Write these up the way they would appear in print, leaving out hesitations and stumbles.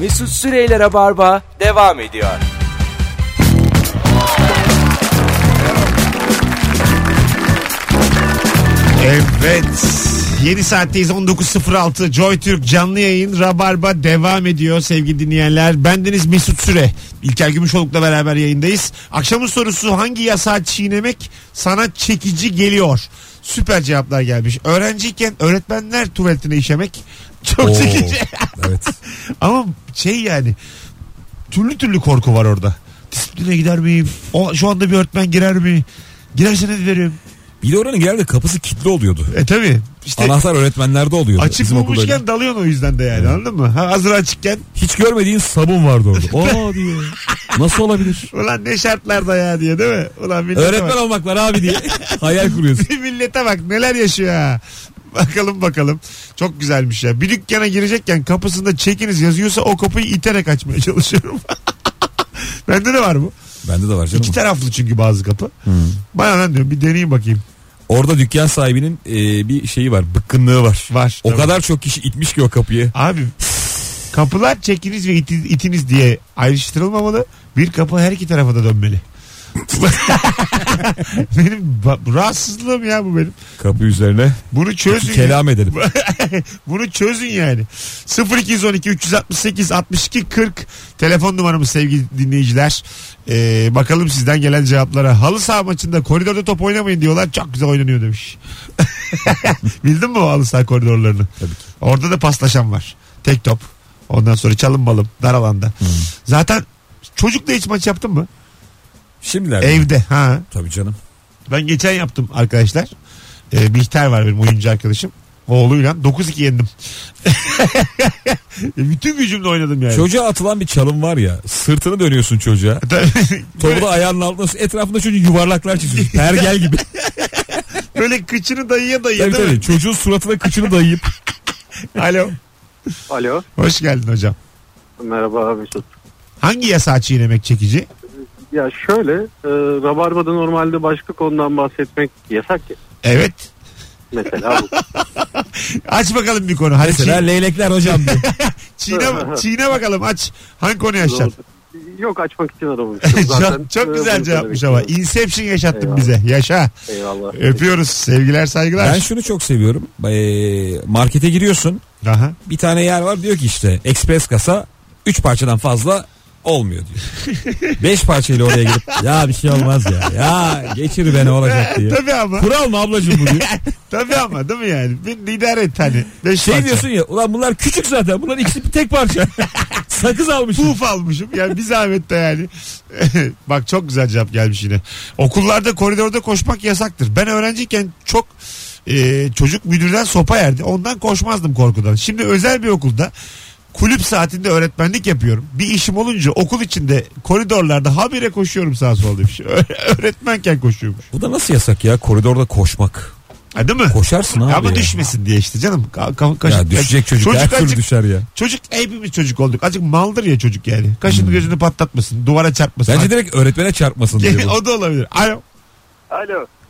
Mesut Süre ile Rabarba devam ediyor. Evet, yeni saatteyiz. 19.06 Joy Türk canlı yayın Rabarba devam ediyor sevgili dinleyenler. Bendeniz Mesut Süre, İlker Gümüşoğlu'yla beraber yayındayız. Akşamın sorusu: hangi yasağı çiğnemek sana çekici geliyor? Süper cevaplar gelmiş. Öğrenciyken öğretmenler tuvaletine işemek çok çekici. Evet. Ama yani türlü korku var orada. Disipline gider miyim? Şu anda bir öğretmen girer mi? Girerse ne dilerim? Bir de oranın genelde kapısı kilitli oluyordu. Tabii. İşte anahtar öğretmenlerde oluyordu. Açık bulmuşken dalıyorsun o yüzden de yani, anladın mı? Hazır açıkken. Hiç görmediğin sabun vardı orada. Aa diye. Nasıl olabilir? Ulan ne şartlarda ya diye, değil mi? Ulan öğretmen olmaklar abi diye hayal kuruyorsun. Bir millete bak neler yaşıyor ha. Bakalım. Çok güzelmiş ya. Bir dükkana girecekken kapısında çekiniz yazıyorsa o kapıyı iterek açmaya çalışıyorum. Bende de var bu. Bende de var canım. İki taraflı çünkü bazı kapı. Bana lan diyorum, bir deneyeyim bakayım. Orada dükkan sahibinin bir şeyi var, bıkkınlığı var. Var. O kadar çok kişi itmiş ki o kapıyı. Abi kapılar çekiniz ve itiniz diye ayrıştırılmamalı. Bir kapı her iki tarafa da dönmeli. Benim rahatsızlığım ya bu benim. Kapı üzerine. Bunu çözün. Kelam edelim. Bunu çözün yani. 0212 368 62 40 telefon numaramız sevgili dinleyiciler. Bakalım sizden gelen cevaplara. Halı saha maçında koridorda top oynamayın diyorlar. Çok güzel oynanıyor demiş. Bildin mi o halı saha koridorlarını? Tabii ki. Orada da paslaşan var. Tek top. Ondan sonra çalım balım dar alanda. Zaten çocukla hiç maç yaptın mı? Şimdilerde. Evde mi? Ha. Tabii canım. Ben geçen yaptım arkadaşlar. Biktar var benim oyuncu arkadaşım. Oğluyla 9-2 yendim. Bütün gücümle oynadım yani. Çocuğa atılan bir çalım var ya. Sırtını dönüyorsun çocuğa. Topu da ayağının altına, etrafında çocuğun yuvarlaklar çiziyorsun. Pergel gibi. Böyle kıçını dayıya. Tabii. Çocuğun suratına kıçını dayayıp. Alo. Hoş geldin hocam. Merhaba Mesut. Hangi yasağı çiğnemek çekici? Ya şöyle, Rabarba'da normalde başka konudan bahsetmek yasak ya. Evet. Mesela bu. Aç bakalım bir konu. Mesela leylekler hocam. Çiğne bakalım, aç. Hangi konuyu açacaksın? Yok, açmak için aramıştım zaten. Çok güzel cevapmış ama. Inception yaşattın. Eyvallah. Bize. Yaşa. Eyvallah. Öpüyoruz. Sevgiler, saygılar. Ben şunu çok seviyorum. Markete giriyorsun. Aha. Bir tane yer var, diyor ki işte ekspres kasa 3 parçadan fazla olmuyor diyor. 5 parçayla oraya gidip ya bir şey olmaz ya geçir beni olacak diye. Tabii ama. Kural mı ablacığım bu diyor. Tabii ama, değil mi yani? Bir idare et hani. Beş parça. Diyorsun ya, ulan bunlar küçük zaten. Bunlar ikisi bir tek parça. Sakız almışım. Puf almışım. Yani bir zahmet de yani. Bak çok güzel cevap gelmiş yine. Okullarda koridorda koşmak yasaktır. Ben öğrenciyken çok çocuk müdürden sopa yerdi. Ondan koşmazdım korkudan. Şimdi özel bir okulda kulüp saatinde öğretmenlik yapıyorum. Bir işim olunca okul içinde koridorlarda habire koşuyorum sağa sola demiş. Öğretmenken koşuyormuş. Bu da nasıl yasak ya, koridorda koşmak? Değil mi? Koşarsın abi. Ama ya düşmesin diye işte canım. Ya düşecek çocuk her türlü düşer ya. Çocuk, hepimiz çocuk olduk. Azıcık maldır ya çocuk yani. Kaşını gözünü patlatmasın, duvara çarpmasın. Bence direkt öğretmene çarpmasın diye. O da olabilir. Alo.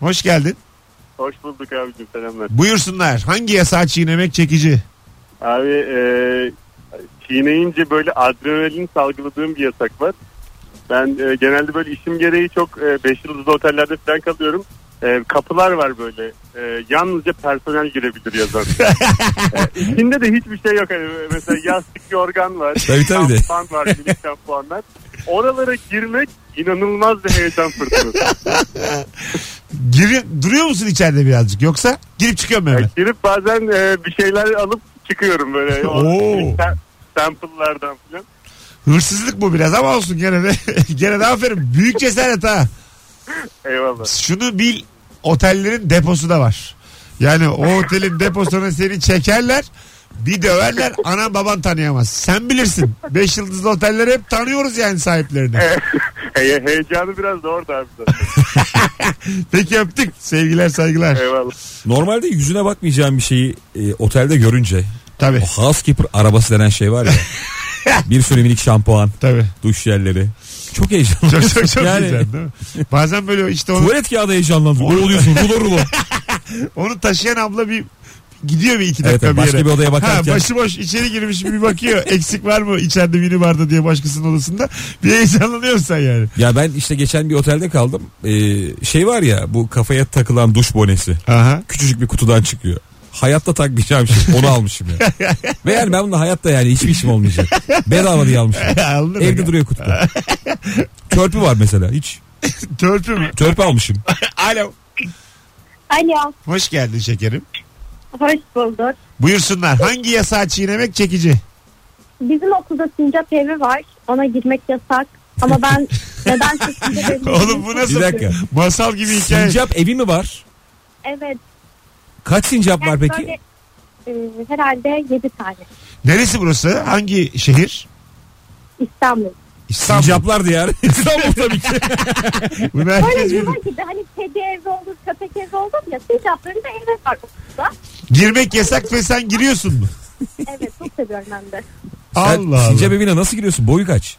Hoş geldin. Hoş bulduk abicim, selamlar. Buyursunlar. Hangi yasağı çiğnemek çekici? Abi çiğneyince böyle adrenalin salgıladığım bir yasak var. Ben genelde böyle işim gereği çok 5 yıldızlı otellerde falan kalıyorum. Kapılar var böyle. Yalnızca personel girebilir yazan. İçinde de hiçbir şey yok. Yani mesela yastık, yorgan var. Tabii. Şampuan var, minik şampuanlar. Oralara girmek inanılmaz bir heyecan fırtınası. Duruyor musun içeride birazcık, yoksa girip çıkıyor mu hemen? Girip bazen bir şeyler alıp çıkıyorum böyle. Sample'lardan falan. Hırsızlık bu biraz ama olsun gene de. Gene de aferin. Büyük cesaret ha. Eyvallah. Şunu bil, otellerin deposu da var. Yani o otelin deposuna seni çekerler, bir döverler, ana baban tanıyamaz. Sen bilirsin. 5 yıldızlı otelleri hep tanıyoruz yani sahiplerini. Heyecanı biraz da orada abi. Peki, öptük. Sevgiler, saygılar. Eyvallah. Normalde yüzüne bakmayacağım bir şeyi otelde görünce. Tabii. O housekeeper arabası denen şey var ya. Bir sürü minik şampuan. Tabii. Duş yerleri. Çok heyecanlı. Çok yani heyecanlı, değil mi? Bazen böyle işte onu... Tuvalet kağıdı heyecanlandı. Onu oluyorsun. Rulo. Onu taşıyan abla bir gidiyor bir iki dakika, evet, bir yere. Başka bir odaya bakarken. Ha, başıboş içeri girmiş bir bakıyor. Eksik var mı içeride, biri vardı diye başkasının odasında. Bir heyecanlanıyorsun sen yani. Ya ben işte geçen bir otelde kaldım. Şey var ya, bu kafaya takılan duş bonesi. Aha. Küçücük bir kutudan çıkıyor. Hayatta takmayacağım şey. Onu almışım ya. Ve yani ben bunu hayatta yani hiçbir işim olmayacak. Bedava diye almışım. Evde duruyor kutuda. Törpü var mesela hiç. Törpü mü? Törpü almışım. Alo. Alo. Hoş geldin şekerim. Hoş bulduk. Buyursunlar. Hangi yasağı çiğnemek çekici? Bizim okulda sincap evi var. Ona girmek yasak. Ama ben neden sincap evi? Oğlum bu nasıl? Bir dakika. Masal gibi hikaye. Sincap evi mi var? Evet. Kaç sincap var peki? Böyle, herhalde 7 tane. Neresi burası? Hangi şehir? İstanbul. İstanbul. Sincaplar diyar. İstanbul tabii ki. Böyle yuva gibi, hani kedi evi olur, köpek evi olur ya, sincapların da evi var burada. Girmek yasak ve sen giriyorsun mu? Evet, çok seviyorum ben de. Allah Allah. Sincap evine nasıl giriyorsun? Boyu kaç?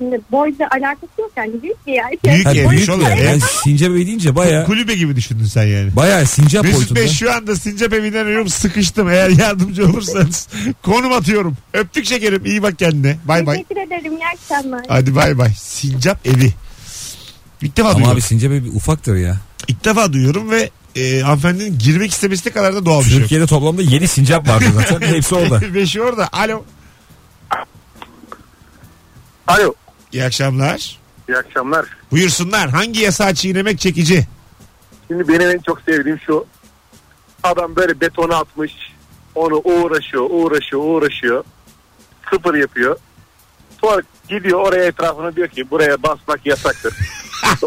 Şimdi boyla alakası yok yani, büyük bir yer. Büyük evmiş oluyor. Yani sincap evi deyince baya. Kulübe gibi düşündün sen yani. Baya sincap boyutunda. Mesut Bey şu anda sincap evinden arıyorum, sıkıştım. Eğer yardımcı olursanız konum atıyorum. Öptük şekerim, iyi bak kendine. Bay bay. Teşekkür ederim, iyi akşamlar. Hadi bay bay. Sincap evi. İlk defa duyuyorum. Ama abi sincap evi ufaktır ya. İlk defa duyuyorum ve hanımefendinin girmek istemesi de kadar da doğal bir şey. Türkiye'de toplamda 7 sincap vardı zaten. Hepsi orada. 5'i orada. Alo. Alo. İyi akşamlar. İyi akşamlar. Buyursunlar. Hangi yasağı çiğnemek çekici? Şimdi benim en çok sevdiğim şu. Adam böyle betona atmış. Onu uğraşıyor. Sıfır yapıyor. Sonra gidiyor oraya, etrafına diyor ki buraya basmak yasaktır.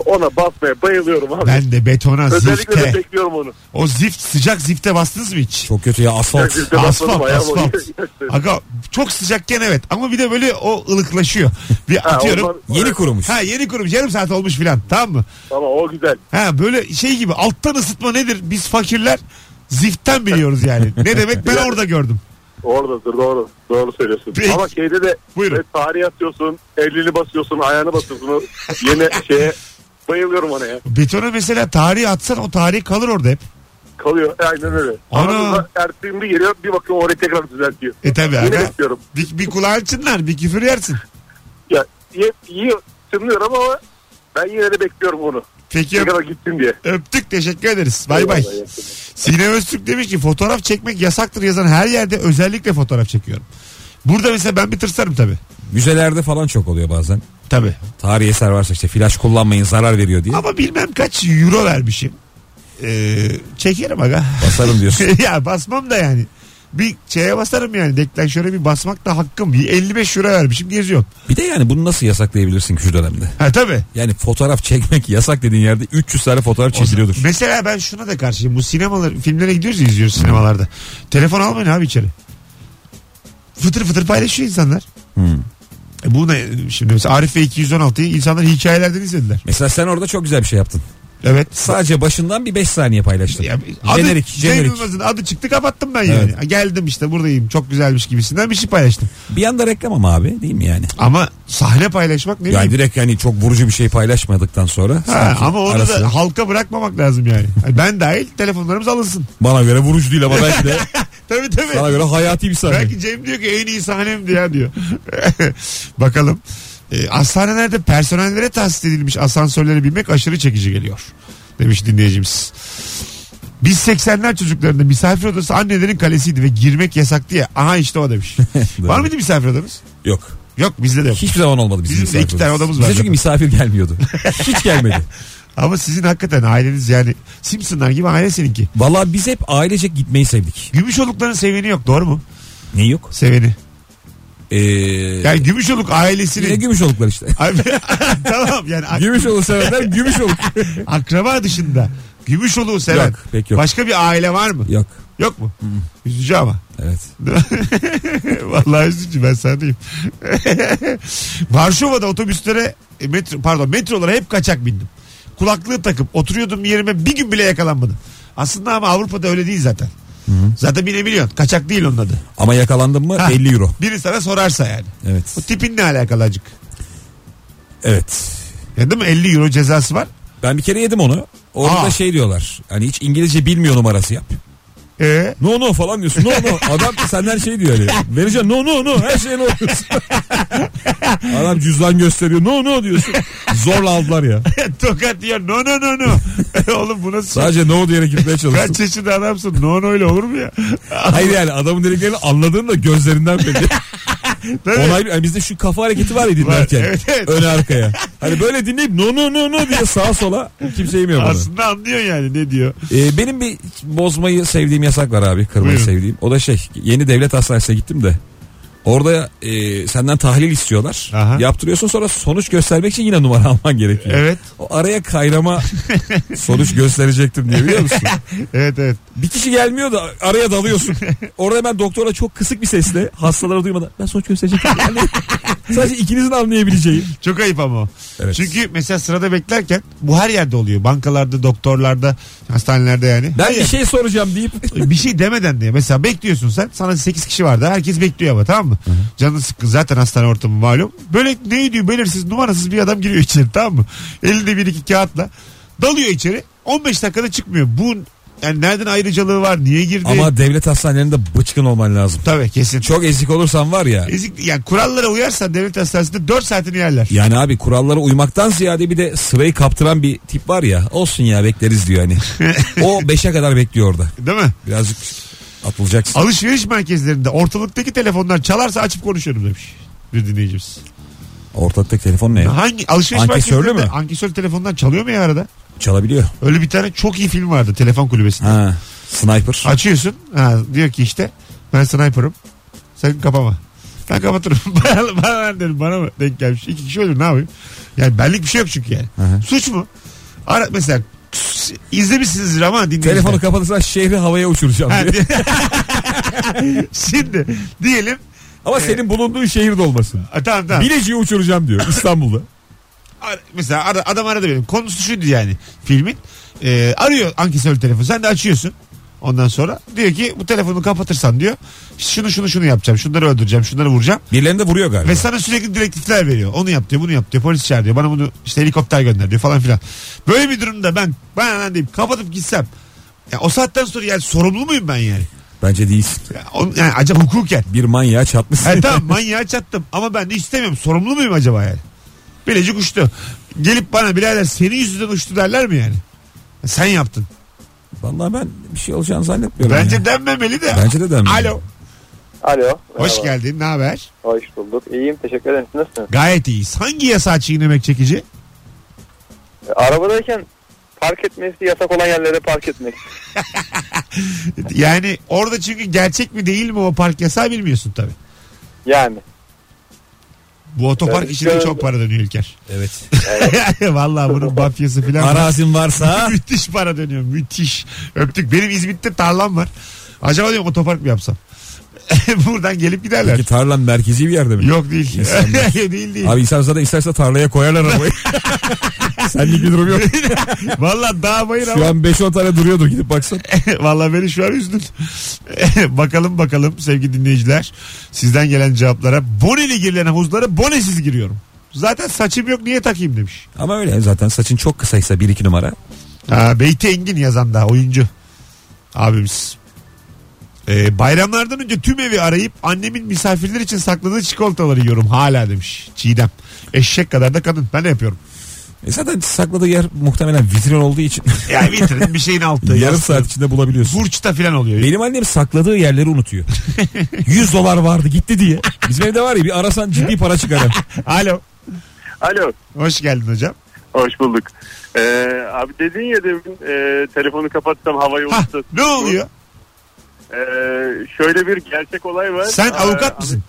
Ona basmaya bayılıyorum abi. Ben de betona, özellikle zifte. Özellikle de bekliyorum onu. O zift, sıcak zifte bastınız mı hiç? Çok kötü ya, asfalt. Aga çok sıcakken evet, ama bir de böyle o ılıklaşıyor. Bir atıyorum. Ondan, yeni kurumuş. Ha, yeni kurumuş, yarım saat olmuş filan, tamam mı? Tamam, o güzel. Ha, böyle şey gibi alttan ısıtma nedir? Biz fakirler ziftten biliyoruz yani. Ne demek, ben orada gördüm. Oradadır, doğru söylüyorsun. Peki. Ama şeyde de tarih atıyorsun, elini basıyorsun, ayağını basıyorsun, yine şeye bayılıyorum ona ya. Betona mesela tarih atsan o tarih kalır orada hep. Kalıyor, aynen öyle. Anadolu'da ertesi bir geliyor, bir bakıyorum orayı tekrar düzeltiyor. Tabi aga, bir kulağın çınlar, bir küfür yersin. Ya yiyor, çınlıyor ama ben yine de bekliyorum onu. Peki, öptük, teşekkür ederiz. Bay bay. Sinem Öztürk demiş ki fotoğraf çekmek yasaktır yazan her yerde özellikle fotoğraf çekiyorum. Burada mesela ben bir tırsarım tabii. Müzelerde falan çok oluyor bazen. Tabii. Tarihi eser varsa işte flaş kullanmayın, zarar veriyor diye. Ama bilmem kaç euro vermişim. Çekerim aga. Basarım diyorsun. Ya basmam da yani. Bir şeye basarım yani, deklanşöre bir basmak da hakkım. 55 euro vermişim, geziyorum. Bir de yani bunu nasıl yasaklayabilirsin ki şu dönemde? Ha tabii. Yani fotoğraf çekmek yasak dediğin yerde 300 tane fotoğraf çekiliyordur. Mesela ben şuna da karşıyım. Bu sinemalar, filmlere gidiyoruz ya, izliyoruz sinemalarda. Telefon almayın abi içeri. Fıtır fıtır paylaşıyor insanlar. Bu ne şimdi, mesela Arif ve 216'yı insanlar hikayelerden izlediler. Mesela sen orada çok güzel bir şey yaptın. Evet. Sadece başından bir 5 saniye paylaştım. Generik. Zeynilmaz'ın adı çıktı, kapattım ben yani. Evet. Geldim işte, buradayım, çok güzelmiş gibisinden bir şey paylaştım. Bir anda reklam ama abi, değil mi yani? Ama sahne paylaşmak ne yani bileyim. Yani direkt hani çok vurucu bir şey paylaşmadıktan sonra. Ha, ama onu arası da halka bırakmamak lazım yani. Ben dahil telefonlarımız alınsın. Bana göre vurucu değil ama belki de. Tabii. Bana göre hayati bir sahne. Belki Cem diyor ki en iyi sahnemdi ya diyor. Bakalım. Hastanelerde personellere tahsis edilmiş asansörlere binmek aşırı çekici geliyor demiş dinleyicimiz. Biz 80'ler çocuklarında misafir odası annelerin kalesiydi ve girmek yasaktı ya. Aha işte o demiş. Var mıydı misafir odamız? Yok bizde de yok. Hiçbir zaman olmadı bizim de 2 tane odamız vardı. Bize çünkü misafir gelmiyordu. Hiç gelmedi. Ama sizin hakikaten aileniz yani Simpsonlar gibi aile seninki. Valla biz hep ailecek gitmeyi sevdik. Gümüşolukların seveni yok, doğru mu? Neyi yok? Seveni. Yani Gümüşoluk ailesinin. Yine Gümüşoluklar işte. Tamam yani. Gümüşoluk sevenler Gümüşoluk. Akraba dışında Gümüşoluğu seven. Yok, pek yok. Başka bir aile var mı? Yok. Yok mu? Üzücü ama. Evet. Vallahi üzücü, ben sana diyeyim. Varşova'da otobüslere metrolara hep kaçak bindim. Kulaklığı takıp oturuyordum yerime, bir gün bile yakalanmadım. Aslında ama Avrupa'da öyle değil zaten. Hı-hı. Zaten binebiliyorsun. Kaçak değil onun adı. Ama yakalandın mı 50 euro. Biri sana sorarsa yani. Evet. O tipinle alakalı acık. Evet. Ya değil mi? 50 euro cezası var. Ben bir kere yedim onu. Orada şey diyorlar. Hani hiç İngilizce bilmiyor numarası yap. No no falan diyorsun. No no. Adam sen her şeyi diyor. Yani. Vereceğim no no no. Her şeye no diyorsun. Adam cüzdan gösteriyor. No no diyorsun. Zorla aldılar ya. Tokat diyor. No no no no. Oğlum bu nasıl? Sadece no diyerek gitmeye çalışsın. Kaç çeşitli adamsın. No no ile olur mu ya? Hayır yani adamın dediklerini anladığın da gözlerinden belli. Olay, yani bizde şu kafa hareketi var ya dinlerken. Evet, evet. Öne arkaya. Hani böyle dinleyip no no no no diye sağa sola kimse yemiyor bunu. Aslında anlıyor yani ne diyor. Benim bir bozmayı sevdiğim yasak var abi. Kırmayı buyurun. Sevdiğim. O da yeni devlet hastanesine gittim de. Orada senden tahlil istiyorlar. Aha. Yaptırıyorsun sonra sonuç göstermek için yine numara alman gerekiyor. Evet. O araya kaynama sonuç gösterecektim diye biliyor musun? Evet evet. Bir kişi gelmiyor da araya dalıyorsun. Orada hemen doktora çok kısık bir sesle hastalara duymadan ben sonuç gösterecektim. Yani sadece ikinizin anlayabileceği. Çok ayıp ama. Evet. Çünkü mesela sırada beklerken bu her yerde oluyor. Bankalarda, doktorlarda, hastanelerde yani. Ben bir şey soracağım deyip. Bir şey demeden diye. Mesela bekliyorsun sen. Sana 8 kişi vardı. Herkes bekliyor ama tamam mı? Hı-hı. Canı sıkkın zaten hastane ortamı malum. Böyle ne diyor belirsiz numarasız bir adam giriyor içeri tamam mı? Elinde bir iki kağıtla dalıyor içeri. 15 dakikada çıkmıyor. Bu yani nereden ayrıcalığı var? Niye girdi? Ama devlet hastanelerinde bıçkın olman lazım. Tabii kesin. Çok ezik olursan var ya. Ezik yani kurallara uyarsan devlet hastanesinde 4 saatini yerler. Yani abi kurallara uymaktan ziyade bir de sırayı kaptıran bir tip var ya. Olsun ya bekleriz diyor hani. O 5'e kadar bekliyor orada. Değil mi? Birazcık atılacaksın. Alışveriş merkezlerinde ortalıktaki telefonlar çalarsa açıp konuşuyorum demiş bir dinleyicimiz. Ortalıktaki telefon ne ya? Hangi alışveriş merkezlerinde mi? Ankesörlü telefondan çalıyor mu ya arada? Çalabiliyor. Öyle bir tane çok iyi film vardı telefon kulübesinde. Ha, sniper. Açıyorsun. Ha, diyor ki işte ben sniper'ım. Sen kapama. Ben kapatırım. bana mı denk gelmiş? İki kişi ölür ne yapayım? Yani benlik bir şey yok çünkü yani. Aha. Suç mu? Ara mesela izlemişsinizdir ama dinleyiciler. Telefonu kapatırsan şehri havaya uçuracağım diyor. Şimdi diyelim. Ama senin bulunduğun şehirde olmasın. Tamam. Bilecik'e uçuracağım diyor İstanbul'da. Mesela adam aradı benim. Konusu şuydu yani filmin. Arıyor ankesörlü telefonu. Sen de açıyorsun. Ondan sonra diyor ki bu telefonu kapatırsan diyor. Şunu yapacağım. Şunları öldüreceğim. Şunları vuracağım. Birilerini de vuruyor galiba. Ve sana sürekli direktifler veriyor. Onu yap diyor. Bunu yap diyor. Polis çağır diyor. Bana bunu işte helikopter gönder diyor falan filan. Böyle bir durumda ben deyip kapatıp gitsem. O saatten sonra yani sorumlu muyum ben yani? Bence değilsin. Yani acaba hukuken. Bir manyağa çatmışsın. Yani tamam manyağa çattım. Ama ben de istemiyorum. Sorumlu muyum acaba yani? Bilecik uçtu. Gelip bana birader senin yüzünden uçtu derler mi yani? Sen yaptın. Vallahi ben bir şey olacağını zannetmiyorum. Bence yani. Denmemeli de. Bence de denmemeli. Alo. Merhaba. Hoş geldin. Ne haber? Hoş bulduk. İyiyim. Teşekkür ederim. Nasılsınız? Gayet iyiyiz. Hangi yasağı çiğnemek çekici? Arabadayken park etmesi yasak olan yerlere park etmek. Yani orada çünkü gerçek mi değil mi o park yasağı bilmiyorsun tabii. Yani. Bu otopark evet, içinde çok para dönüyor İlker. Evet. Valla bunun mafyası filan. Arazin varsa. Müthiş para dönüyor. Müthiş. Öptük. Benim İzmit'te tarlam var. Acaba diyorum otopark mı yapsam? Buradan gelip giderler. Peki tarlan merkezi bir yerde mi? Yok değil. değil. Abi insanlar zaten isterse tarlaya koyarlar arabayı. Senlik bir durum yok. Valla dağ bayır ama. Şu an 5-10 tane duruyordur gidip baksan. Valla beni şu an üzdün. bakalım sevgili dinleyiciler. Sizden gelen cevaplara. Boneli girilen havuzlara bonesiz giriyorum. Zaten saçım yok niye takayım demiş. Ama öyle zaten saçın çok kısaysa 1-2 numara. Beyti Engin yazan da oyuncu. Abimiz. Bayramlardan önce tüm evi arayıp annemin misafirler için sakladığı çikolataları yiyorum hala demiş Ciğdem. Eşek kadar da kadın. Ben de yapıyorum. Zaten sakladığı yer muhtemelen vitrin olduğu için. Yani vitrin bir şeyin altı. Yarım saat içinde bulabiliyorsun. Burçta falan oluyor. Benim annem sakladığı yerleri unutuyor. $100 vardı gitti diye. Bizim evde var ya bir arasan ciddi para çıkarır. Alo. Hoş geldin hocam. Hoş bulduk. Abi dedin ya demin telefonu kapatsam havayı uçtu. Ne oluyor? Şöyle bir gerçek olay var. Sen avukat mısın?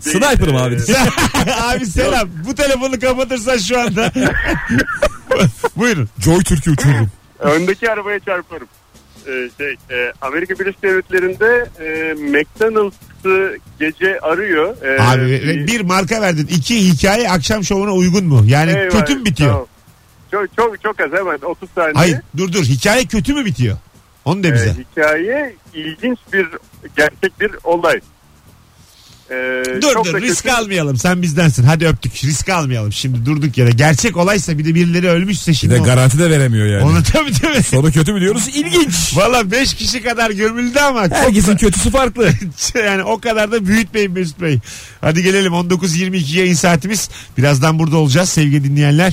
Sniper'ım abi. Abi selam. Bu telefonu kapatırsan şu anda. Buyurun. Joy Türk'ü uçururum. Öndeki arabaya çarparım. Amerika Birleşik Devletleri'nde McDonald's'ı gece arıyor. Abi bir marka verdin. 2 hikaye akşam şovuna uygun mu? Yani kötü mü bitiyor? Tamam. Çok az hemen 30 saniye. Hayır dur hikaye kötü mü bitiyor? Onu da bize. Hikaye ilginç bir gerçek bir olay. Dur risk kötü. Almayalım, sen bizdensin, hadi öptük, risk almayalım şimdi durduk yere, gerçek olaysa bir de birileri ölmüşse şimdi bir de garanti de veremiyor yani ona, tabii sonu kötü mü diyoruz, ilginç valla. 5 kişi kadar gömüldü ama herkesin çok... kötüsü farklı yani o kadar da büyütmeyin Mesut Bey. Hadi gelelim 19.22 yayın saatimiz, birazdan burada olacağız sevgili dinleyenler.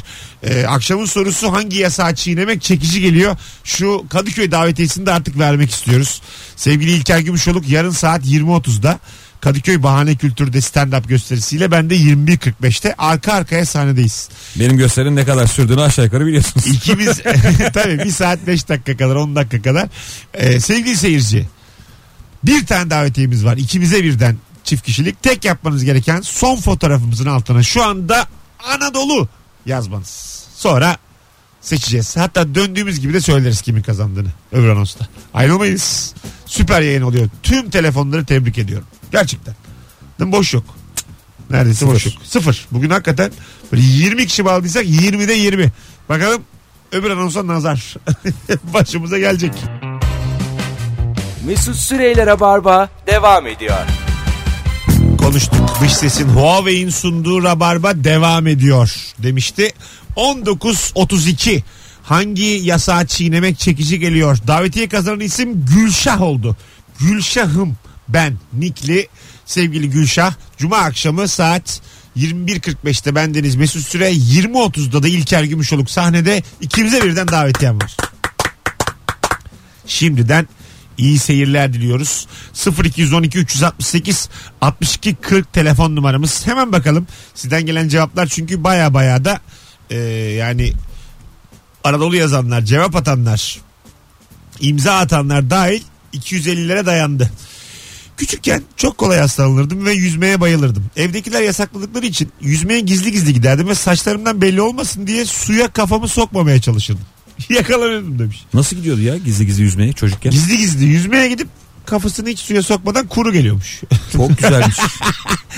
Akşamın sorusu hangi yasağı çiğnemek çekici geliyor, şu Kadıköy davetiyesini de artık vermek istiyoruz. Sevgili İlker Gümüşoğlu yarın saat 20.30'da Kadıköy Bahane Kültür'de stand-up gösterisiyle ben de 21.45'te arka arkaya sahnedeyiz. Benim gösterinin ne kadar sürdüğünü aşağı yukarı biliyorsunuz. İkimiz tabii 1 saat 5 dakika kadar, 10 dakika kadar. Sevgili seyirci, bir tane davetiyemiz var. İkimize birden, çift kişilik. Tek yapmanız gereken son fotoğrafımızın altına şu anda Anadolu yazmanız. Sonra seçeceğiz. Hatta döndüğümüz gibi de söyleriz kimin kazandığını öbür anonsta. Ayrılmayız. Süper yayın oluyor. Tüm telefonları tebrik ediyorum. Gerçekten. Değil mi? Boş yok. Neredeyse sıfır. Boş yok. Sıfır. Bugün hakikaten 20 kişi bağladıysak 20'de 20. Bakalım öbür anonsa nazar. Başımıza gelecek. Mesut Süre'yle Rabarba devam ediyor. Konuştuk. Dış Ses'in Huawei'in sunduğu Rabarba devam ediyor demişti. 19.32 hangi yasağı çiğnemek çekici geliyor? Davetiye kazanan isim Gülşah oldu. Gülşah'ım ben nikli sevgili Gülşah. Cuma akşamı saat 21.45'te bendeniz Mesut Süre, 20.30'da da İlker Gümüşoluk sahnede. İkimize birden davetiyem var. Şimdiden iyi seyirler diliyoruz. 0212 368 62 40 telefon numaramız. Hemen bakalım sizden gelen cevaplar, çünkü baya da yani Anadolu yazanlar, cevap atanlar, imza atanlar dahil 250'lere dayandı. Küçükken çok kolay hastalanırdım ve yüzmeye bayılırdım. Evdekiler yasakladıkları için yüzmeye gizli gizli giderdim ve saçlarımdan belli olmasın diye suya kafamı sokmamaya çalışırdım. Yakalanırdım demiş. Nasıl gidiyordu ya gizli gizli yüzmeye çocukken? Gizli gizli yüzmeye gidip kafasını hiç suya sokmadan kuru geliyormuş. Çok güzelmiş.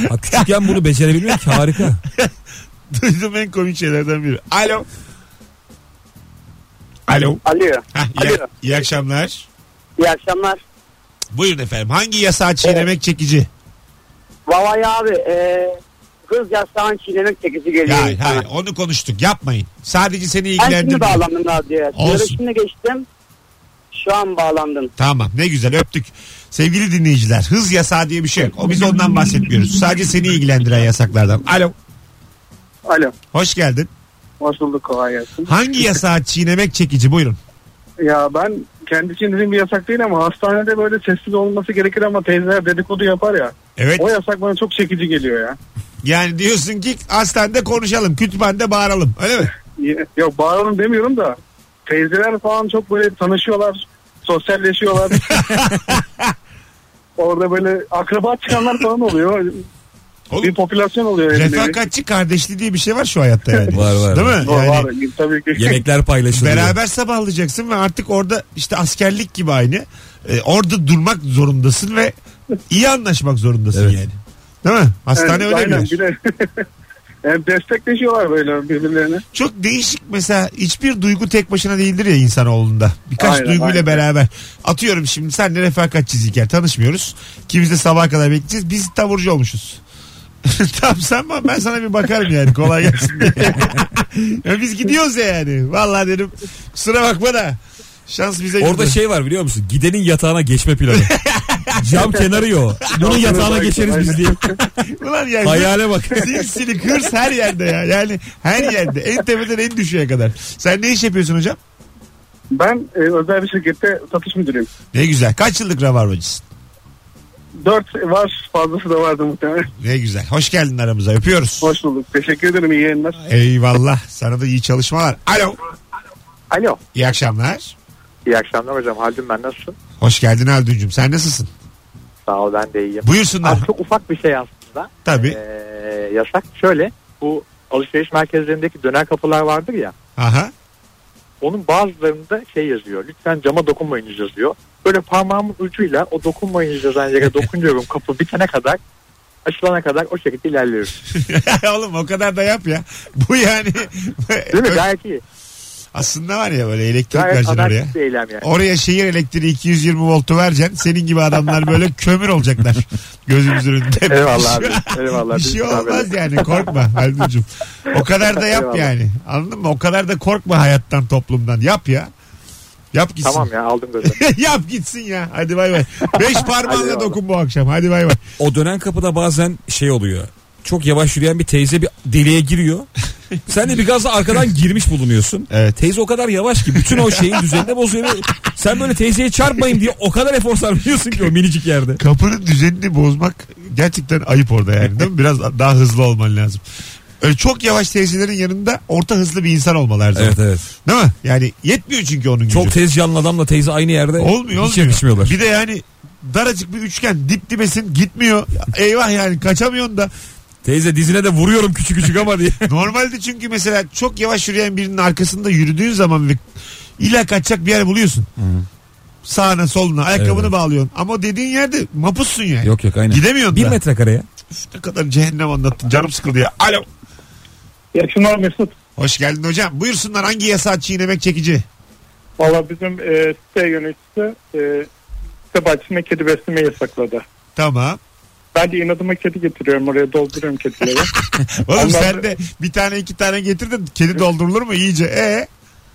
Ha, küçükken bunu becerebilmek harika. Duydum en komik şeylerden biri. Alo. Alo. Alo. Hah, iyi akşamlar. İyi akşamlar. Buyurun efendim. Hangi yasağı çiğnemek çekici? Vallahi abi hız yasağını çiğnemek çekici geliyor. Hayır, onu konuştuk. Yapmayın. Sadece seni ilgilendirmiyor. Ben şimdi bağlandım radyoya. Yarışını geçtim. Şu an bağlandım. Tamam, ne güzel, öptük. Sevgili dinleyiciler, hız yasağı diye bir şey yok. Biz ondan bahsetmiyoruz. Sadece seni ilgilendiren yasaklardan. Alo. Alo. Hoş geldin. Hoş bulduk, kolay gelsin. Hangi yasağı çiğnemek çekici? Buyurun. Ya ben kendi için dediğim bir yasak değil ama hastanede böyle sessiz olması gerekir ama teyzeler dedikodu yapar ya. Evet. O yasak bana çok çekici geliyor ya. Yani diyorsun ki hastanede konuşalım, kütüphanede bağıralım, öyle mi? Yok, bağıralım demiyorum da teyzeler falan çok böyle tanışıyorlar, sosyalleşiyorlar. Orada böyle akraba çıkanlar falan oluyor. Oğlum, bir popülasyon oluyor. Refakatçi kardeşliği diye bir şey var şu hayatta yani. Var. Değil mi? Yani, var. Tabii ki. Yemekler paylaşılıyor. Beraber sabahlayacaksın ve artık orada işte askerlik gibi aynı. Orada durmak zorundasın ve iyi anlaşmak zorundasın yani. Değil mi? Hastane öyle bir yer. Yani destekleşiyorlar böyle birbirlerine. Çok değişik mesela, hiçbir duygu tek başına değildir ya insanoğlunda. Birkaç duyguyla beraber. Atıyorum şimdi senle refakatçiyiz İlker, tanışmıyoruz. İkimiz de sabaha kadar bekleyeceğiz. Biz taburcu olmuşuz. Tamam sen bak, ben sana bir bakarım yani, kolay gelsin diye. Ya biz gidiyoruz yani. Vallahi dedim kusura bakma da şans bize gidiyor. Orada şey var biliyor musun? Gidenin yatağına geçme planı. Cam kenarı yok. Bunun yatağına geçeriz biz diye. Ulan yani hayale bak. Silsili hırs her yerde ya. Yani her yerde. En tepeden en düşüğe kadar. Sen ne iş yapıyorsun hocam? Ben özel bir şirkette satış müdürüyüm. Ne güzel. Kaç yıllık Rabarbacısın? 4 var, fazlası da vardı muhtemelen. Ne güzel. Hoş geldin aramıza. Öpüyoruz. Hoş bulduk. Teşekkür ederim. İyi yayınlar. Eyvallah. Sana da iyi çalışmalar. Alo. Alo. İyi akşamlar. İyi akşamlar hocam. Haldun ben, nasılsın? Hoş geldin Haldun'cum. Sen nasılsın? Sağ ol, ben de iyiyim. Buyursunlar. Abi, çok ufak bir şey aslında. Tabii. Yasak şöyle. Bu alışveriş merkezlerindeki döner kapılar vardır ya. Aha. Onun bazılarında şey yazıyor. Lütfen cama dokunmayın yazıyor. Böyle parmağımın ucuyla o dokunmayın yazan yere dokunuyorum, kapı bitene kadar, açılana kadar o şekilde ilerliyoruz. Oğlum o kadar da yap ya. Bu yani. Değil mi? Gayet iyi. Aslında var ya böyle elektrik vereceksin oraya. Yani. Oraya şehir elektriği 220 voltu vereceksin. Senin gibi adamlar böyle kömür olacaklar. Gözümüzün önünde. Eyvallah abi. Eyvallah. Bir şey olmaz yani, korkma Haldun'cum. O kadar da yap yani. Anladın mı? O kadar da korkma hayattan, toplumdan. Yap ya. Yap gitsin. Tamam ya, aldım gözü. Yap gitsin ya. Hadi bay bay. 5 parmağınla dokun bu akşam. Hadi bay bay. O dönen kapıda bazen şey oluyor. Çok yavaş yürüyen bir teyze bir deliğe giriyor. Sen de bir gazla arkadan girmiş bulunuyorsun. Evet. Teyze o kadar yavaş ki bütün o şeyin düzenini bozuyor. Sen böyle teyzeye çarpmayayım diye o kadar efor sarmıyorsun ki o minicik yerde. Kapının düzenini bozmak gerçekten ayıp orada yani, değil mi? Biraz daha hızlı olman lazım. Öyle çok yavaş teyzelerin yanında orta hızlı bir insan olmalı her zaman. Evet evet. Değil mi? Yani yetmiyor çünkü onun gücü. Çok tez canlı adamla teyze aynı yerde olmuyor, hiç yakışmıyorlar. Bir de yani daracık bir üçgen, dip dibesin, gitmiyor. Eyvah yani, kaçamıyorsun da. Teyze dizine de vuruyorum küçük küçük ama diye. Normalde çünkü mesela çok yavaş yürüyen birinin arkasında yürüdüğün zaman illa kaçacak bir yer buluyorsun. Hı. Sağına soluna ayakkabını bağlıyorsun. Ama dediğin yerde mapussun yani. Yok yok, aynen. Gidemiyorsun. Bir metrekareye. Üf, ne kadar cehennem anlattın, canım sıkıldı ya. Alo. İyi akşamlar Mesut. Hoş geldin hocam. Buyursunlar, hangi yasağı çiğnemek çekici? Valla bizim site yöneticisi site bahçesinde kedi beslemeyi yasakladı. Tamam. Ben de inadıma kedi getiriyorum, oraya dolduruyorum kedileri. Oğlum ondan sen de bir tane iki tane getirdin, kedi doldurulur mu iyice?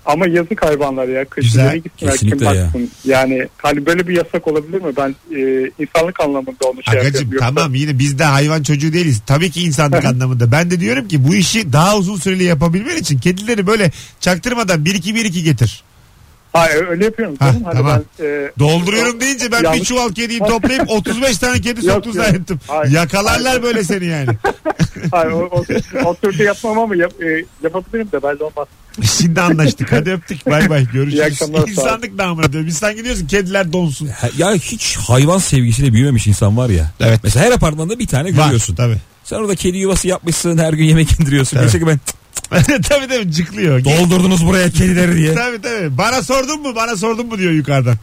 Ama yazık hayvanlar ya, kışlara gitsinler, kim baksın ya. Yani hani böyle bir yasak olabilir mi? Ben insanlık anlamında onu şey yapıyorum. Tamam, yine biz de hayvan çocuğu değiliz. Tabii ki insanlık anlamında. Ben de diyorum ki bu işi daha uzun süreli yapabilmen için kedileri böyle çaktırmadan 1-2 getir. Hayır, öyle yapıyorum. Ha, tamam. Ben, dolduruyorum deyince ben bir çuval kediyi toplayıp 35 tane kedi soktu zannettim. Yakalarlar böyle seni yani. Hayır, o türlü yapmam ama yapabilirim de belli olmaz. Şimdi anlaştık. Hadi öptük. Bay bay. Görüşürüz. İnsanlık namına diyorum. Biz sen gidiyorsun, kediler donsun. Ya hiç hayvan sevgisiyle büyümemiş insan var ya. Evet. Mesela her apartmanda bir tane görüyorsun. Tabii. Sen orada kedi yuvası yapmışsın, her gün yemek indiriyorsun. Tabii. Geçen ben... tabii cıklıyor. Doldurdunuz buraya kedileri diye. Tabii. Bana sordun mu diyor yukarıdan.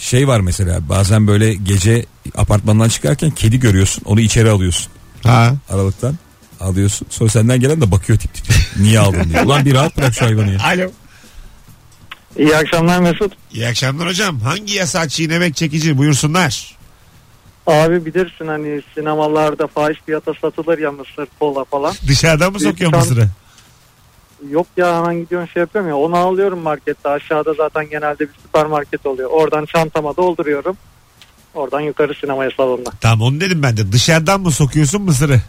Şey var mesela, bazen böyle gece apartmandan çıkarken kedi görüyorsun, onu içeri alıyorsun. Ha. Aralıktan alıyorsun. Sonra senden gelen de bakıyor tip. Niye aldın diyor. Ulan bir rahat bırak şu hayvanı ya. Alo. İyi akşamlar Mesut. İyi akşamlar hocam. Hangi yasağı çiğnemek çekici? Buyursunlar. Abi bilirsin hani sinemalarda fahiş fiyata satılır ya mısır, kola falan. Dışarıdan mı sokuyorsun mısırı? Yok ya, hemen gidiyorum şey yapıyorum ya, onu alıyorum markette, aşağıda zaten genelde bir süpermarket oluyor, oradan çantama dolduruyorum, oradan yukarı sinemaya, salonuna. Tamam, onu dedim ben de, dışarıdan mı sokuyorsun mısırı?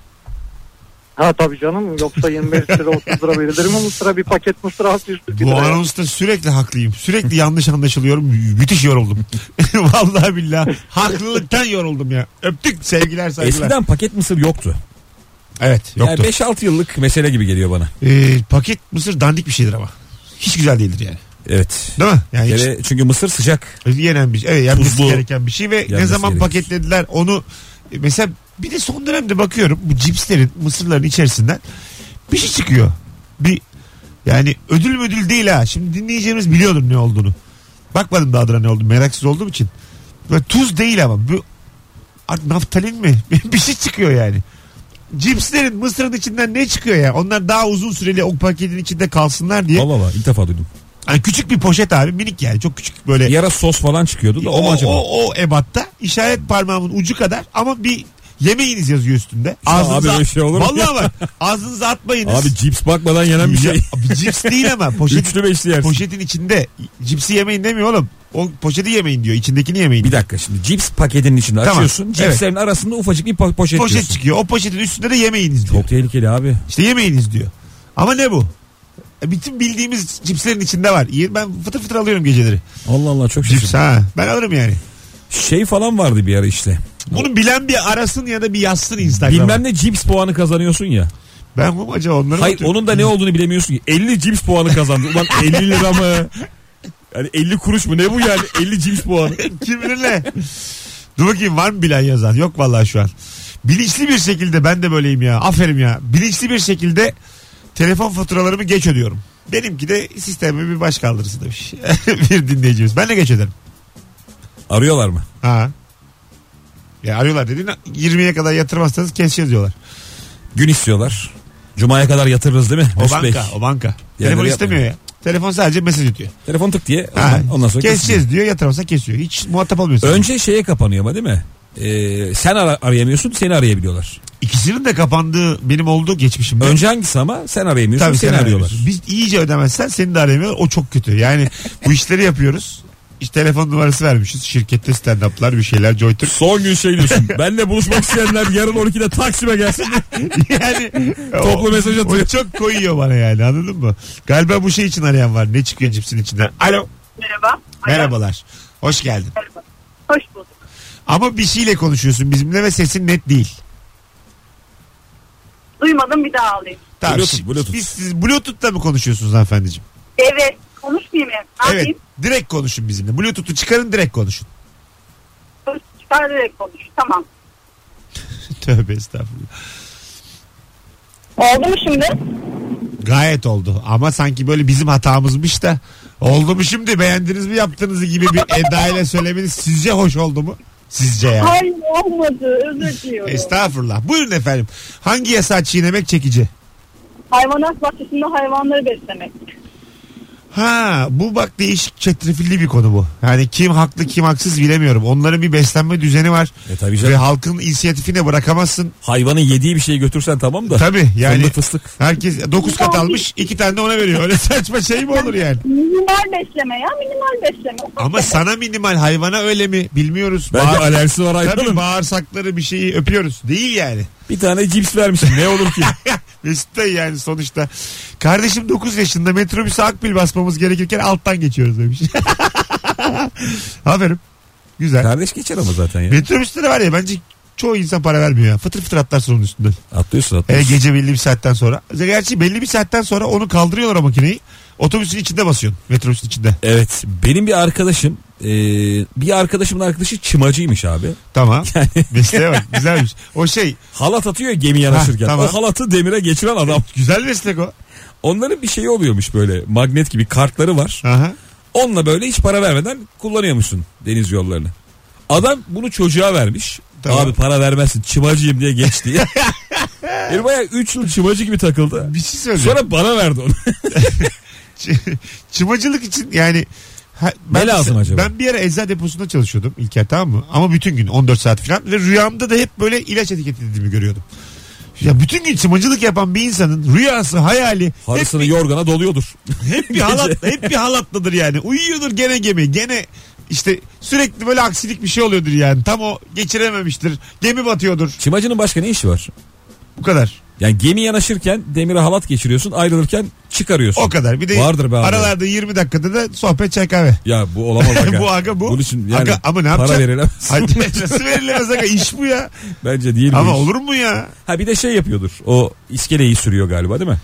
Ha tabii canım, yoksa 25 lira 30 lira verilir mi mısıra, bir paket mısır az 100 lira. Bu anonsta sürekli haklıyım, sürekli yanlış anlaşılıyorum, müthiş yoruldum. Vallahi billahi haklılıktan yoruldum ya, öptük, sevgiler saygılar. Eskiden paket mısır yoktu. Evet, yoktur. Yani 5-6 yıllık mesele gibi geliyor bana. Paket mısır dandik bir şeydir ama. Hiç güzel değildir yani. Evet. Değil mi? Yani çünkü mısır sıcak. Yenen bir şey. Evet, yenmesi gereken bir şey ve ne zaman paketlediler onu. Mesela bir de son dönemde bakıyorum bu cipslerin, mısırların içerisinden bir şey çıkıyor. Bir yani ödül değil ha. Şimdi dinleyeceğimiz biliyordur ne olduğunu. Bakmadım da adına ne oldu, meraksız olduğum için. Böyle tuz değil ama. Bu, naftalin mi? Bir şey çıkıyor yani. Cipslerin, mısırın içinden ne çıkıyor ya? Onlar daha uzun süreli o paketin içinde kalsınlar diye. Allah Allah, ilk defa duydum. Yani küçük bir poşet abi, minik yani, çok küçük böyle. Yara sos falan çıkıyordu da o acaba. O ebatta işaret parmağımın ucu kadar ama bir yemeğiniz yazıyor üstünde. Ağzınıza, abi şey olur mu? Vallahi bak, ağzınıza atmayınız. Abi cips bakmadan yenen bir şey. Abi, cips değil ama poşetin içinde cipsi yemeyin demiyor oğlum. O poşeti yemeyin diyor, içindekini yemeyin. Bir dakika şimdi, cips paketinin içinde açıyorsun, cipslerin arasında ufacık bir poşet diyorsun. Çıkıyor, o poşetin üstünde de yemeyiniz diyor. Çok tehlikeli abi. İşte yemeyiniz diyor. Ama ne bu? Bütün bildiğimiz cipslerin içinde var. Ben fıtır fıtır alıyorum geceleri. Allah Allah, çok cips ha. Ben alırım yani. Şey falan vardı bir ara işte. Bunu bilen bir arasın ya da bir yazsın Instagram'a. Bilmem ne cips puanı kazanıyorsun ya. Ben bu acaba onları. Hayır, onun da ne olduğunu bilemiyorsun ki. 50 cips puanı kazandı. Ulan 50 lira mı? Yani 50 kuruş mu? Ne bu yani? 50 cips puanı. Kim bilir ne? Dur bakayım, var mı bilen yazan? Yok vallahi şu an. Bilinçli bir şekilde ben de böyleyim ya. Aferin ya. Bilinçli bir şekilde telefon faturalarımı geç ödüyorum. Benimki de sistemi bir baş kaldırısı demiş. Bir dinleyicimiz. Ben de geç öderim. Arıyorlar mı? Ha. Ya arıyorlar dediğin 20'ye kadar yatırmazsanız keseceğiz diyorlar. Gün istiyorlar. Cuma'ya kadar yatırırız değil mi? O banka. Telefon istemiyor ya. Telefon sadece mesaj atıyor. Telefon tık diye ondan sonra keseceğiz diyor, yatıramazsa kesiyor. Hiç muhatap olmuyorsun. Önce sana şeye kapanıyor ama değil mi? Sen arayamıyorsun, seni arayabiliyorlar. İkisinin de kapandığı benim oldu geçmişim. Önce hangisi ama sen arayamıyorsun, tabii seni arıyorlar. Biz iyice ödemezsen seni de arayamıyorlar. O çok kötü. Yani bu işleri yapıyoruz. İşte telefon numarası vermişiz. Şirkette stand-up'lar bir şeyler, Joy Türk. Son gün şey diyorsun. Benle buluşmak isteyenler yarın 12'de Taksim'e gelsin. Yani toplu mesaj atıyor. O çok koyuyor bana yani, anladın mı? Galiba bu şey için arayan var. Ne çıkıyor cipsin içinden? Alo. Merhaba. Merhabalar. Hoş geldin. Merhaba. Hoş bulduk. Ama bir şeyle konuşuyorsun bizimle ve sesin net değil. Duymadım, bir daha alayım. Tamam. Bluetooth. Siz Bluetooth'ta mı konuşuyorsunuz hanımefendiciğim? Evet. Konuşmayayım ya. Evet. Yapayım? Direkt konuşun bizimle. Bluetooth'u çıkarın, direkt konuşun. Çıkar, direkt konuş. Tamam. Tövbe estağfurullah. Oldu mu şimdi? Gayet oldu. Ama sanki böyle bizim hatamızmış da. Oldu mu şimdi? Beğendiniz mi yaptığınızı gibi bir edayla söylemeniz sizce hoş oldu mu? Sizce yani. Hayır, olmadı. Özür diliyorum. Estağfurullah. Buyurun efendim. Hangi yasağı çiğnemek çekici? Hayvanat bahçesinde hayvanları beslemek. Ha, bu bak değişik, çetrefilli bir konu bu. Yani kim haklı kim haksız bilemiyorum. Onların bir beslenme düzeni var. Tabii canım. Ve halkın inisiyatifine bırakamazsın. Hayvanın yediği bir şeyi götürsen tamam da. Tabii yani. Fındık fıstık. Herkes 9 kat almış, 2 tane de ona veriyor. Öyle saçma şey mi olur yani? Minimal besleme ya, minimal besleme. Ama sana minimal, hayvana öyle mi bilmiyoruz. Bence alerjisi var hayvanın. Tabii bağırsakları bir şeyi öpüyoruz. Değil yani. Bir tane cips vermişsin, ne olur ki? Mesut Bey yani sonuçta. Kardeşim 9 yaşında metrobüse akbil basmamız gerekirken alttan geçiyoruz demiş. Aferin. Güzel. Kardeş geçer ama zaten ya. Metrobüste de var ya, bence çoğu insan para vermiyor ya. Fıtır fıtır atlarsın onun üstünden. Atlıyorsun. Gece belli bir saatten sonra. Gerçi belli bir saatten sonra onu kaldırıyorlar o makineyi. Otobüsün içinde basıyorsun. Metrobüsün içinde. Evet. Benim bir arkadaşım bir arkadaşımın arkadaşı çımacıymış abi. Tamam. Yani... Mesleğe bak, güzelmiş. O şey. Halat atıyor gemi yanaşırken. Tamam. O halatı demire geçiren adam. Güzel meslek o. Onların bir şeyi oluyormuş böyle. Magnet gibi kartları var. Aha. Onunla böyle hiç para vermeden kullanıyormuşsun deniz yollarını. Adam bunu çocuğa vermiş. Tamam. Abi para vermezsin, çımacıyım diye geç diye. Yani bayağı 3 yıl çımacı gibi takıldı. Bir şey söyleyeyim. Sonra bana verdi onu. Çımacılık için yani. Ne lazım acaba? Ben bir ara eczacı deposunda çalışıyordum İlker, tamam mı? Ama bütün gün 14 saat falan ve rüyamda da hep böyle ilaç etiketini görüyordum. Ya bütün gün çımacılık yapan bir insanın rüyası, hayali harısını yorgana doluyordur. Hep bir halat, hep bir halatlıdır yani. Uyuyordur gene gemi. Gene işte sürekli böyle aksilik bir şey oluyordur yani. Tam o geçirememiştir. Gemi batıyordur. Çımacının başka ne işi var? Bu kadar. Yani gemi yanaşırken demire halat geçiriyorsun, ayrılırken çıkarıyorsun. O kadar. Bir de vardır be aralarda 20 dakikada da sohbet, çay, kahve. Ya bu olamaz aga. Bu aga bu. Bunun için yani aga, ama ne yapacaksın? Para verilemez. Hadi, nasıl verilemez aga? İş bu ya. Bence değil ama olur mu ya? Ha bir de şey yapıyordur. O iskeleyi sürüyor galiba değil mi?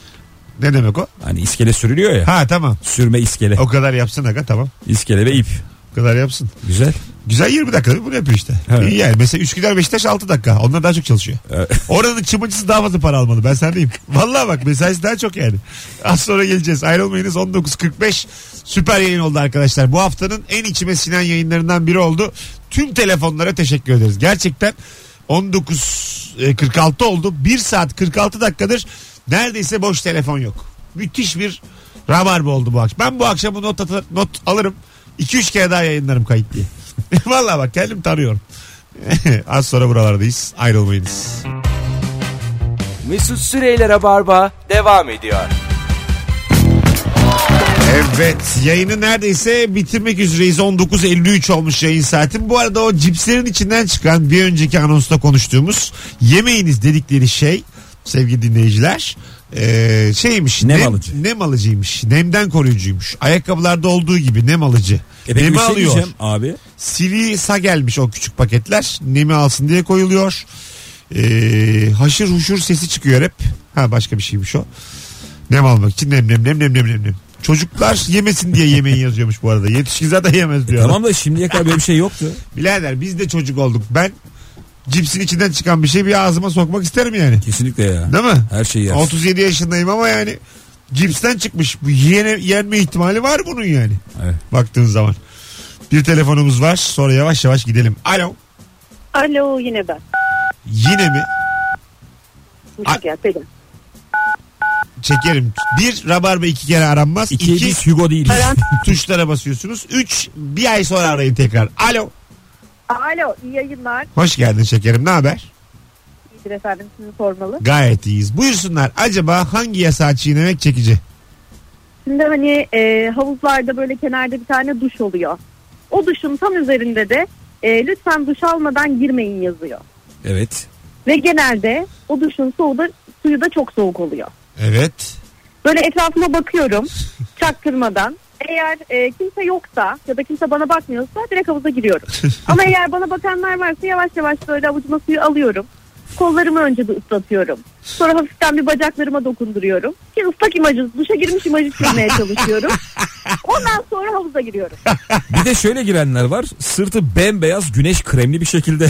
Ne demek o? Hani iskele sürülüyor ya. Ha tamam. Sürme iskele. O kadar yapsın aga, tamam. İskele ve ip. O kadar yapsın. Güzel. Güzel 20 dakika bunu yapıyor işte. Evet. Yani mesela Üsküdar Beşiktaş 6 dakika. Onlar daha çok çalışıyor. Evet. Oranın çımacısı daha fazla para almalı. Ben sendeyim. Vallahi bak, mesaisi daha çok yani. Az sonra geleceğiz. Ayrılmayınız. 19.45 süper yayın oldu arkadaşlar. Bu haftanın en içime sinen yayınlarından biri oldu. Tüm telefonlara teşekkür ederiz. Gerçekten 19.46 oldu. 1 saat 46 dakikadır neredeyse boş telefon yok. Müthiş bir rabarba oldu bu akşam. Ben bu akşam bu not alırım. 2-3 kere daha yayınlarım kayıt diye. Vallahi bak kendim tarıyorum. Az sonra buralardayız. Ayrılmayınız. Mesut Süre ile Rabarba devam ediyor. Evet, yayını neredeyse bitirmek üzereyiz. 19.53 olmuş yayın saati. Bu arada o cipslerin içinden çıkan bir önceki anonsta konuştuğumuz yemeyiniz dedikleri şey sevgili dinleyiciler şeymiş, nem alıcıymış, nemden koruyucuymuş, ayakkabılarda olduğu gibi nem alıcı. Nemi şey alıyor abi. Sivisa gelmiş o küçük paketler, nemi alsın diye koyuluyor. Haşır huşur sesi çıkıyor hep. Ha başka bir şeymiş o. Nem almak için nem. Çocuklar yemesin diye yemeği yazıyormuş bu arada. Yetişkin zaten yemez diyor. Tamam da şimdiye kadar böyle bir şey yoktu. Birader biz de çocuk olduk. Ben cipsin içinden çıkan bir şey bir ağzıma sokmak isterim yani. Kesinlikle ya. Değil mi? Her şeyi yersin. 37 yaşındayım ama yani cipsten çıkmış. Bu yenme ihtimali var bunun yani. Evet. Baktığın zaman. Bir telefonumuz var. Sonra yavaş yavaş gidelim. Alo. Alo, yine ben. Yine mi? Müşak ya, Pelin. çekerim. Bir, Rabarba 2 kere aranmaz. İki biz Hugo değiliz. Tuşlara basıyorsunuz. 3, bir ay sonra arayın tekrar. Alo. Alo, iyi yayınlar. Hoş geldin şekerim, ne haber? İyidir efendim, sizi sormalı. Gayet iyiyiz. Buyursunlar, acaba hangi yasağı çiğnemek çekici? Şimdi hani havuzlarda böyle kenarda bir tane duş oluyor. O duşun tam üzerinde de lütfen duş almadan girmeyin yazıyor. Evet. Ve genelde o duşun suyu da çok soğuk oluyor. Evet. Böyle etrafıma bakıyorum çaktırmadan. Eğer kimse yoksa ya da kimse bana bakmıyorsa direkt havuza giriyorum. Ama eğer bana bakanlar varsa yavaş yavaş böyle avucuma suyu alıyorum. Kollarımı önce de ıslatıyorum. Sonra hafiften bir bacaklarıma dokunduruyorum. Ki ıslak imajı, duşa girmiş imajı çizmeye çalışıyorum. Ondan sonra havuza giriyorum. Bir de şöyle girenler var. Sırtı bembeyaz, güneş kremli bir şekilde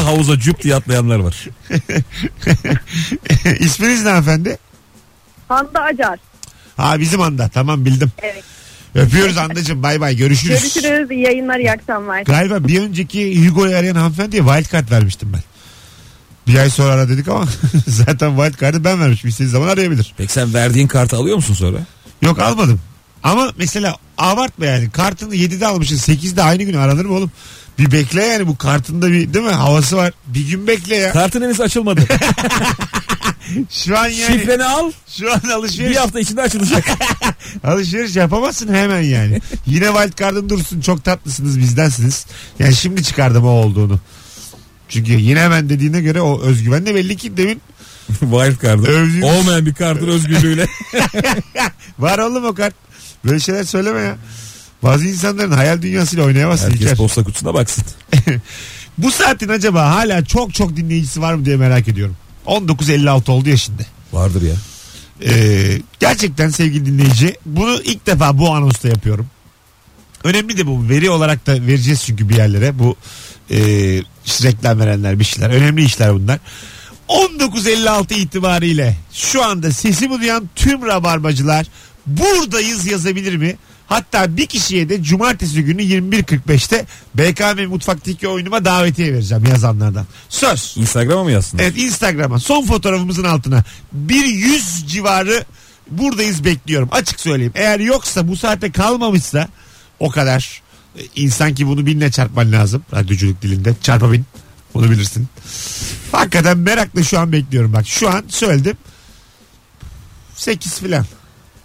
havuza cüp diye atlayanlar var. İsminiz ne hanımefendi? Hande Acar. Ha, bizim Hande, tamam bildim. Evet. Öpüyoruz Hande'cığım, bay bay, görüşürüz. Görüşürüz, iyi yayınlar, iyi akşamlar. Galiba bir önceki Hugo'yu arayan hanımefendiye wildcard vermiştim ben. Bir ay sonra ara dedik ama zaten wildcard'ı ben vermişim. İstediği zaman arayabilir. Peki sen verdiğin kartı alıyor musun sonra? Yok, almadım. Ama mesela abartma yani. Kartını 7'de almışsın, 8'de aynı gün aranır mı oğlum? Bir bekle yani, bu kartında bir değil mi havası var. Bir gün bekle ya. Kartın henüz açılmadı. Şu an yani. Şifreni al. Şu an alışveriş. Bir hafta içinde açılacak. Alışveriş yapamazsın hemen yani. Yine wildcard'ın dursun, çok tatlısınız, bizdensiniz. Yani şimdi çıkardım o olduğunu. Çünkü yine hemen dediğine göre o özgüvenle belli ki demin wildcard'ı övdüğümüz... olmayan bir kartın özgürlüğüyle. Var oğlum o kart. Böyle şeyler söyleme ya. Bazı insanların hayal dünyasıyla oynayamazsın. Herkes İlker posta kutusuna baksın. Bu saatin acaba hala çok dinleyicisi var mı diye merak ediyorum. 19.56 oldu ya şimdi. Vardır ya. Gerçekten sevgili dinleyici, bunu ilk defa bu anonsta yapıyorum. Önemli de bu. Veri olarak da vereceğiz çünkü bir yerlere. Bu işte reklam verenler, bir şeyler. Önemli işler bunlar. 19.56 itibariyle şu anda sesimi duyan tüm rabarbacılar buradayız yazabilir mi? Hatta bir kişiye de cumartesi günü 21.45'te BKM Mutfak'taki oyunuma davetiye vereceğim yazanlardan. Söz. Instagram'a mı yazsınlar? Evet, Instagram'a. Son fotoğrafımızın altına bir 100 civarı buradayız bekliyorum. Açık söyleyeyim. Eğer yoksa, bu saate kalmamışsa o kadar insan ki bunu 1000'le çarpman lazım. Radyoculuk dilinde çarpa 1000. Bunu bilirsin. Hakikaten merakla şu an bekliyorum bak. Şu an söyledim. 8 filan.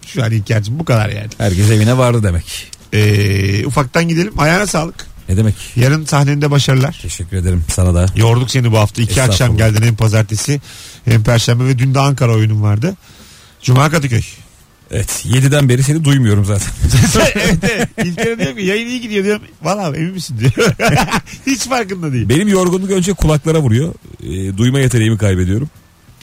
Şu an İlker'cim bu kadar yani. Herkes evine vardı demek. Ufaktan gidelim. Ayağına sağlık. Ne demek? Yarın sahnende başarılar. Teşekkür ederim sana da. Yorduk seni bu hafta. 2 akşam geldin, hem pazartesi hem perşembe ve dün de Ankara oyunum vardı. Cuma Kadıköy. Evet, 7'den beri seni duymuyorum zaten. Evet. İlker'e diyorum ki yayın iyi gidiyor diyorum. Vallahi emin misin diyor. Hiç farkında değil. Benim yorgunluk önce kulaklara vuruyor. Duyma yeteneğimi kaybediyorum.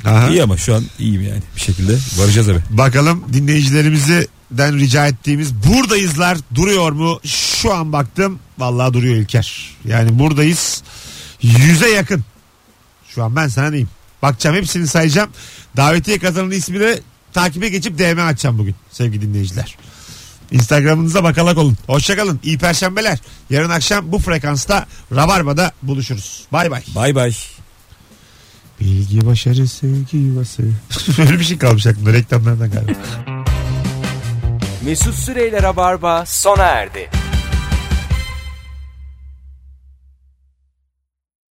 Aha. İyi ama şu an iyiyim yani. Bir şekilde varacağız eve. Bakalım dinleyicilerimizden rica ettiğimiz buradayızlar duruyor mu? Şu an baktım. Vallahi duruyor İlker. Yani buradayız 100'e yakın. Şu an ben sana diyeyim. Bakacağım, hepsini sayacağım. Davetiye kazanan ismi de takibe geçip DM açacağım bugün sevgili dinleyiciler. Instagram'ınıza bakalak olun. Hoşçakalın. İyi perşembeler. Yarın akşam bu frekansta Rabarba'da buluşuruz. Bay bay. Bay bay. Bilgi, başarı, sevgi, yuvası. Böyle bir şey kalmış aklımda reklamlardan galiba. Mesut Süre ile Rabarba sona erdi.